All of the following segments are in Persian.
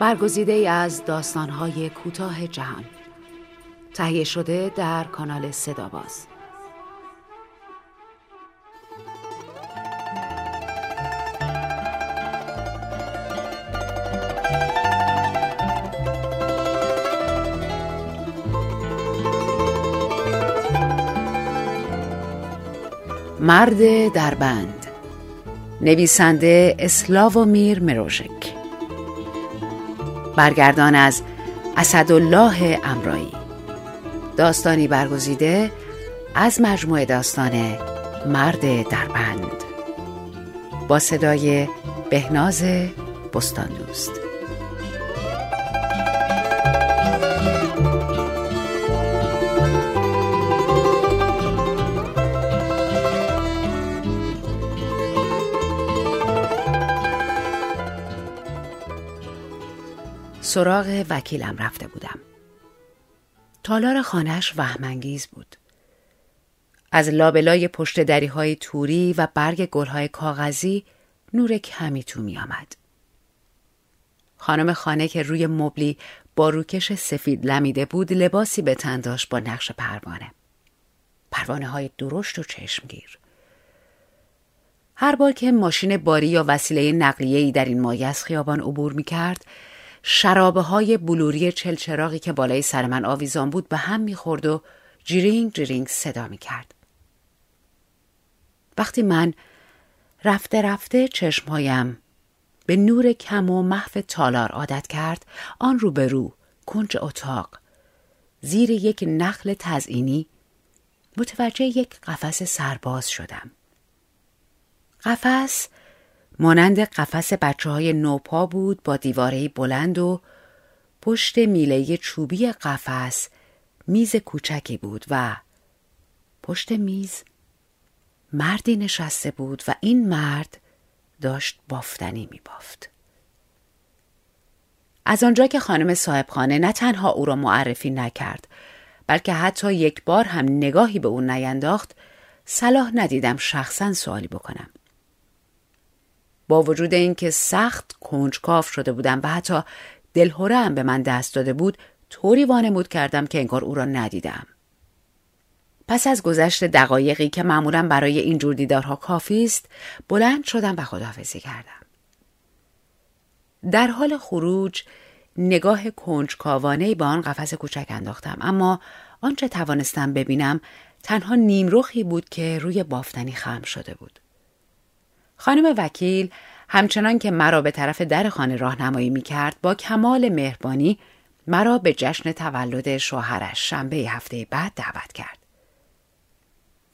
برگزیده ای از داستان‌های کوتاه جهان، تهیه شده در کانال صداباز. مرد دربند، نویسنده اسلاومیر مروژک، برگردان از اسدالله امرایی. داستانی برگزیده از مجموعه داستان مرد دربند با صدای بهناز بستاندوست. سراغ وکیلم رفته بودم. تالار خانه‌اش وهم‌انگیز بود. از لابلای پشت دری‌های توری و برگ گل‌های کاغذی نور کمی تو می‌آمد. خانم خانه که روی مبلی با روکش سفید لمیده بود، لباسی به تن داشت با نقش پروانه‌های درشت و چشمگیر. هر بار که ماشین باری یا وسیله نقلیه‌ای در این مایه از خیابان عبور می‌کرد، شرابه های بلوری چلچراغی که بالای سر من آویزان بود به هم میخورد و جیرینگ جیرینگ صدا میکرد. وقتی من رفته رفته چشمهایم به نور کم و محو تالار عادت کرد، آن روبرو کنج اتاق زیر یک نخل تزئینی متوجه یک قفس سرباز شدم. قفس مانند قفس بچه‌های نوپا بود با دیواره‌ای بلند و پشت میله چوبی قفس میز کوچکی بود و پشت میز مردی نشسته بود و این مرد داشت بافتنی می‌بافت. از آنجا که خانم صاحبخانه نه تنها او را معرفی نکرد، بلکه حتی یک بار هم نگاهی به او نینداخت، صلاح ندیدم شخصاً سوالی بکنم. با وجود اینکه سخت کنجکاو شده بودم و حتی دلهره هم به من دست داده بود، طوری وانمود کردم که انگار او را ندیدم. پس از گذشت دقایقی که معمولا برای این جور دیدارها کافی است، بلند شدم و خداحافظی کردم. در حال خروج نگاه کنجکاوانه‌ای به آن قفس کوچک انداختم، اما آنچه توانستم ببینم تنها نیمرخی بود که روی بافتنی خم شده بود. خانم وکیل همچنان که مرا به طرف در خانه راهنمایی می‌کرد، با کمال مهربانی مرا به جشن تولد شوهرش شنبه هفته بعد دعوت کرد.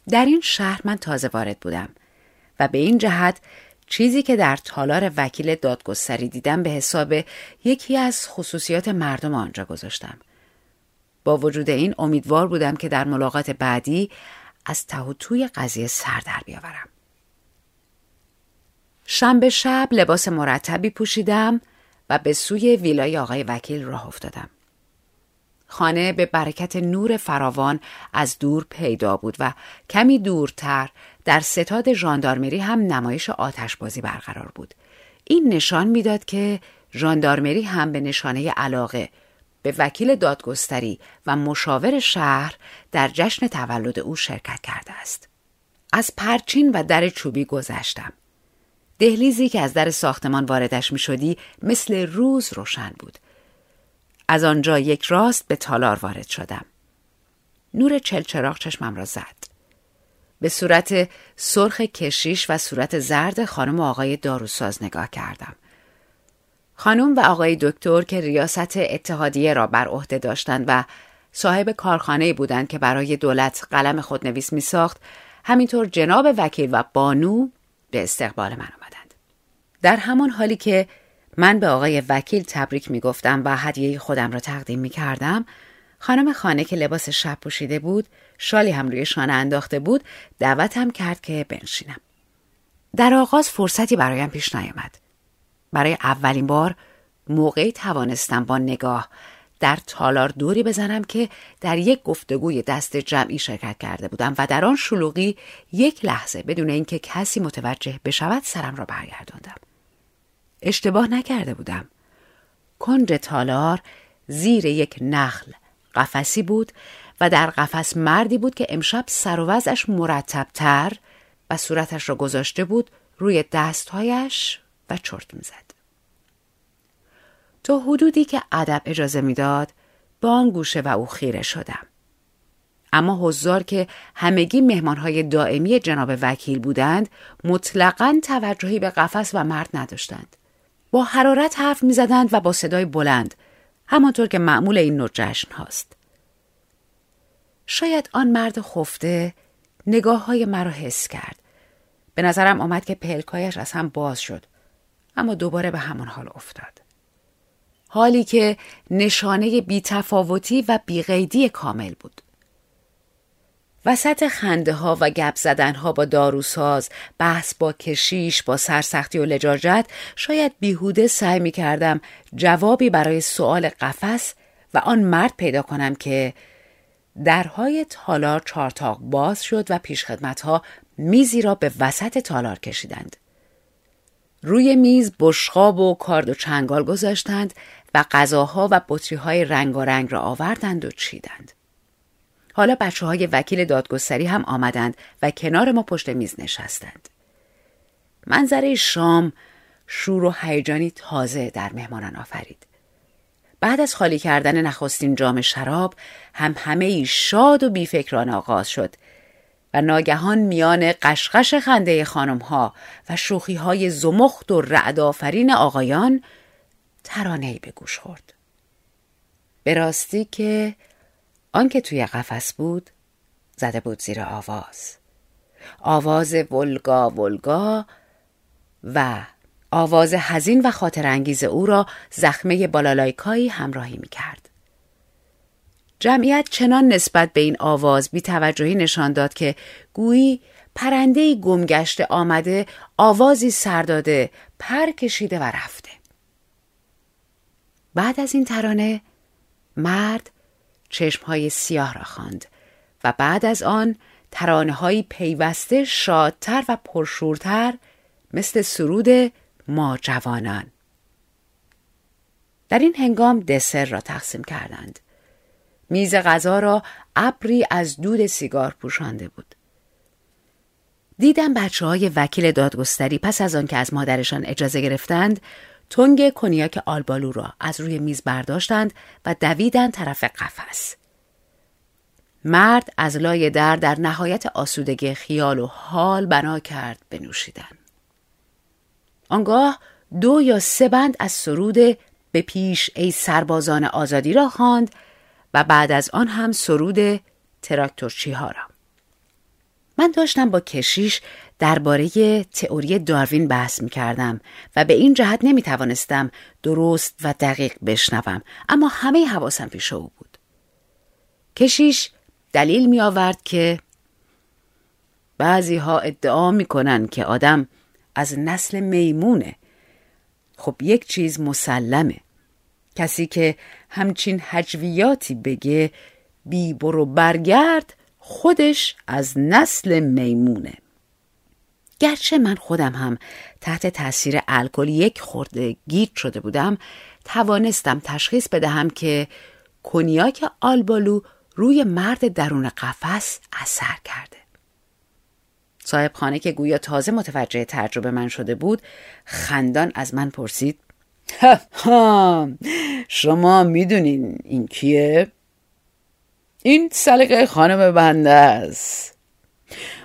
در این شهر من تازه وارد بودم و به این جهت چیزی که در تالار وکیل دادگستری دیدم به حساب یکی از خصوصیات مردم آنجا گذاشتم. با وجود این امیدوار بودم که در ملاقات بعدی از ته و توی قضیه سر در بیاورم. شنبه شب لباس مرتبی پوشیدم و به سوی ویلای آقای وکیل راه افتادم. خانه به برکت نور فراوان از دور پیدا بود و کمی دورتر در ستاد ژاندارمری هم نمایش آتشبازی برقرار بود. این نشان میداد که ژاندارمری هم به نشانه علاقه به وکیل دادگستری و مشاور شهر در جشن تولد او شرکت کرده است. از پرچین و در چوبی گذشتم. دهلیزی که از در ساختمان واردش می شدی مثل روز روشن بود. از آنجا یک راست به تالار وارد شدم. نور چلچراغ چشمم را زد. به صورت سرخ کشیش و صورت زرد خانم و آقای داروساز نگاه کردم. خانم و آقای دکتر که ریاست اتحادیه را بر عهده داشتند و صاحب کارخانه‌ای بودند که برای دولت قلم خودنویس می ساخت، همینطور جناب وکیل و بانو به استقبال من آمدند. در همان حالی که من به آقای وکیل تبریک می گفتم و هدیه خودم را تقدیم می کردم، خانم خانه که لباس شب پوشیده بود، شالی هم روی شانه انداخته بود، دعوتم کرد که بنشینم. در آغاز فرصتی برایم پیش نیامد. برای اولین بار موقعی توانستم با نگاه در تالار دوری بزنم که در یک گفتگوی دست جمعی شرکت کرده بودم و در آن شلوغی یک لحظه بدون اینکه کسی متوجه بشود سرم را برگرداندم. اشتباه نکرده بودم. کنج تالار زیر یک نخل قفسی بود و در قفس مردی بود که امشب سر و وضعش مرتب‌تر و صورتش را گذاشته بود روی دستهایش و چرت می‌زد. تا حدودی که ادب اجازه می‌داد به آن گوشه و او خیره شدم. اما حضار که همگی مهمان‌های دائمی جناب وکیل بودند مطلقاً توجهی به قفس و مرد نداشتند. با حرارت حرف می‌زدند و با صدای بلند، همانطور که معمول این نوع جشن هاست. شاید آن مرد خفته نگاه‌های مرا حس کرد. به نظرم آمد که پلکایش از هم باز شد، اما دوباره به همان حال افتاد. حالی که نشانه بی‌تفاوتی و بی‌قیدی کامل بود. وسط خنده‌ها و گپ زدن‌ها با داروساز، بحث با کشیش، با سرسختی و لجاجت، شاید بیهوده سعی می‌کردم جوابی برای سؤال قفس و آن مرد پیدا کنم که درهای تالار چارتاق باز شد و پیشخدمت‌ها میزی را به وسط تالار کشیدند. روی میز بشقاب و کارد و چنگال گذاشتند و غذاها و بطری‌های رنگارنگ را آوردند و چیدند. حالا بچه‌های وکیل دادگستری هم آمدند و کنار ما پشت میز نشستند. منظره شام شور و هیجانی تازه در مهمانان آفرید. بعد از خالی کردن نخستین جام شراب هم همه شاد و بیفکران آغاز شد و ناگهان میان قشقش خنده خانم‌ها و شوخی‌های زمخت و رعدآفرین آقایان ترانه‌ای به گوش خورد. به راستی که آن که توی قفس بود زده بود زیر آواز ولگا ولگا و آواز حزین و خاطر انگیز او را زخمه بالالایکایی همراهی می کرد. جمعیت چنان نسبت به این آواز بی توجهی نشان داد که گویی پرنده‌ای گمگشته آمده، آوازی سرداده، پر کشیده و رفته. بعد از این ترانه مرد چشمهای سیاه را خواند و بعد از آن ترانه‌هایی پیوسته شادتر و پرشورتر مثل سرود ما جوانان. در این هنگام دسر را تقسیم کردند. میز غذا را ابری از دود سیگار پوشانده بود. دیدم بچه‌های وکیل دادگستری پس از آن که از مادرشان اجازه گرفتند تنگ کنیاک آلبالو را از روی میز برداشتند و دویدند طرف قفس. مرد از لای در نهایت آسودگی خیال و حال بنا کرد بنوشیدن. آنگاه 2 یا 3 بند از سرود به پیش ای سربازان آزادی را خواند و بعد از آن هم سرود تراکتورچی ها را. من داشتم با کشیش درباره تئوری داروین بحث می کردم و به این جهت نمی توانستم درست و دقیق بشنوم، اما همه حواسم پیش او بود. کشیش دلیل می آورد که بعضی ها ادعا می کنن که آدم از نسل میمونه. خب یک چیز مسلمه، کسی که همچین هجویاتی بگه بی برو برگرد خودش از نسل میمونه. گرچه من خودم هم تحت تاثیر الکل یک خورده گیر شده بودم، توانستم تشخیص بدهم که کنیاک آلبالو روی مرد درون قفس اثر کرده. صاحب خانه که گویا تازه متوجه تجربه من شده بود خندان از من پرسید شما میدونین این کیه؟ این سلیقه خانم بنده است.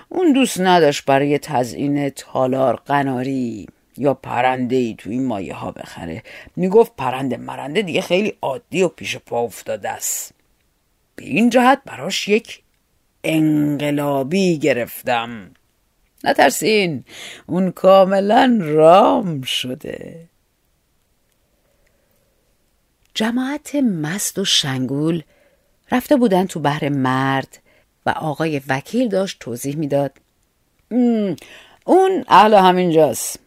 اون دوست نداشت برای تزیین تالار قناری یا پرنده‌ای توی این مایه ها بخره. میگفت پرنده مرنده دیگه خیلی عادی و پیش پا افتاده است. به این جهت براش یک انقلابی گرفتم. نترسین، اون کاملا رام شده. جماعت مست و شنگول رفته بودن تو بحر مرد و آقای وکیل داشت توضیح میداد. اون اهل همینجاست.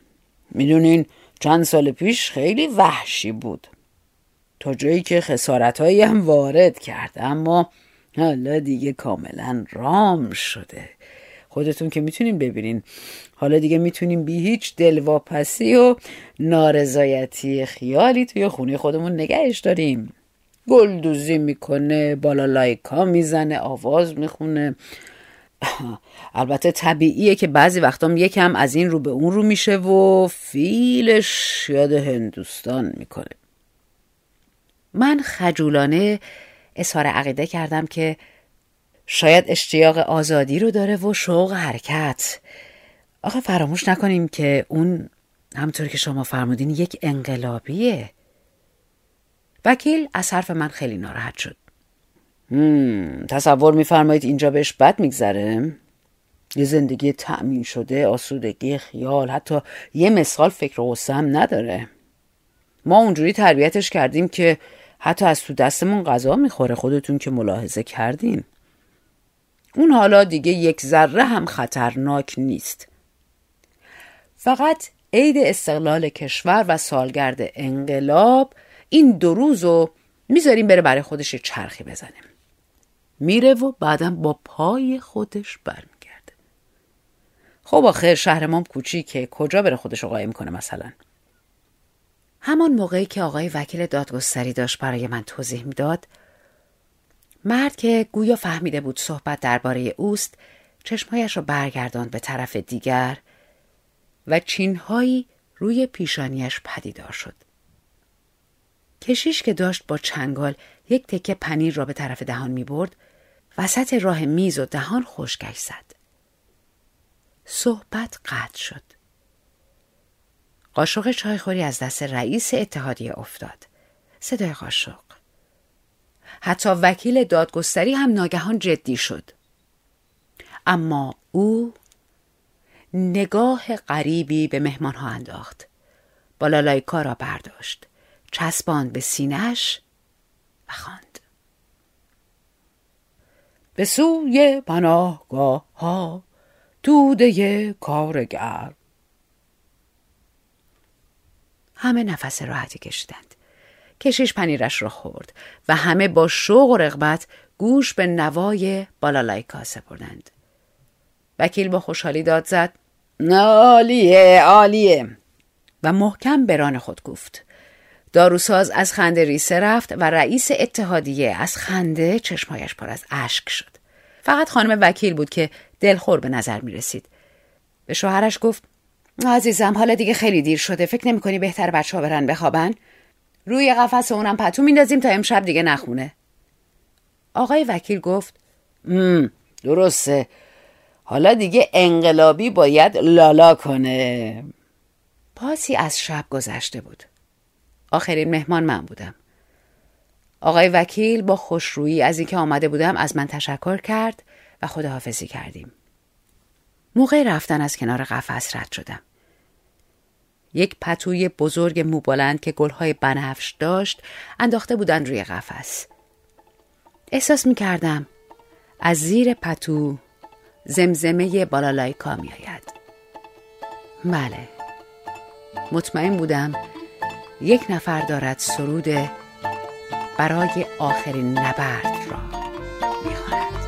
میدونین چند سال پیش خیلی وحشی بود، تا جایی که خسارتهایی هم وارد کرد، اما حالا دیگه کاملا رام شده. خودتون که میتونین ببینین. حالا دیگه میتونیم بی هیچ دلواپسی و نارضایتی خیالی توی خونه خودمون نگهش داریم. گلدوزی میکنه، بالالایکا میزنه، آواز میخونه. البته طبیعیه که بعضی وقتام یکم از این رو به اون رو میشه و فیلش یاد هندوستان میکنه. من خجولانه اظهار عقیده کردم که شاید اشتیاق آزادی رو داره و شوق حرکت. آخه فراموش نکنیم که اون همطور که شما فرمودین یک انقلابیه. وکیل از حرف من خیلی ناراحت شد. تصور می‌فرمایید اینجا بهش بد می‌گذره؟ یه زندگی تأمین شده، آسودگی خیال، حتی یه مثال فکر و غصه هم نداره. ما اونجوری تربیتش کردیم که حتی از تو دستمون غذا می‌خوره، خودتون که ملاحظه کردین. اون حالا دیگه یک ذره هم خطرناک نیست. فقط عید استقلال کشور و سالگرد انقلاب این 2 روز رو میذاریم بره برای خودش یه چرخی بزنه. میره و بعدم با پای خودش برمیگرده. خب آخه شهرمام کوچیکه، کجا بره خودش رو قایم کنه مثلا؟ همان موقعی که آقای وکیل دادگستری داشت برای من توضیح میداد، مرد که گویا فهمیده بود صحبت درباره اوست، چشمهایش رو برگرداند به طرف دیگر و چینهایی روی پیشانیش پدیدار شد. کشیش که داشت با چنگال یک تکه پنیر را به طرف دهان می برد، وسط راه میز و دهان خشکش زد. صحبت قطع شد. قاشق چایخوری از دست رئیس اتحادیه افتاد. صدای قاشق. حتی وکیل دادگستری هم ناگهان جدی شد. اما او نگاه غریبی به مهمانها انداخت. بالالایکا را برداشت، چسباند به سینه‌اش و خواند: به سوی پناهگاه ها توده کارگر. همه نفس راحتی کشیدند. کشیش پنیرش را خورد و همه با شوق و رغبت گوش به نوای بالالایکا سپردند. وکیل با خوشحالی داد زد: عالیه، عالیه! و محکم به ران خود گفت. داروساز از خنده ریسه رفت و رئیس اتحادیه از خنده چشمایش پر از اشک شد. فقط خانم وکیل بود که دلخور به نظر می رسید. به شوهرش گفت: عزیزم، حالا دیگه خیلی دیر شده، فکر نمی کنی بهتر بچه ها برن بخوابن؟ روی قفس اونم پتو میندازیم تا امشب دیگه نخونه. آقای وکیل گفت: درسته، حالا دیگه انقلابی باید لالا کنه. پاسی از شب گذشته بود. آخرین مهمان من بودم. آقای وکیل با خوشرویی از اینکه آمده بودم از من تشکر کرد و خداحافظی کردیم. موقع رفتن از کنار قفس رد شدم. یک پتوی بزرگ موبلند که گلهای بنفش داشت انداخته بودن روی قفس. احساس می کردم از زیر پتو زمزمه بالالایکا می آید. بله، مطمئن بودم یک نفر دارد سرود برای آخرین نبرد را می خواند.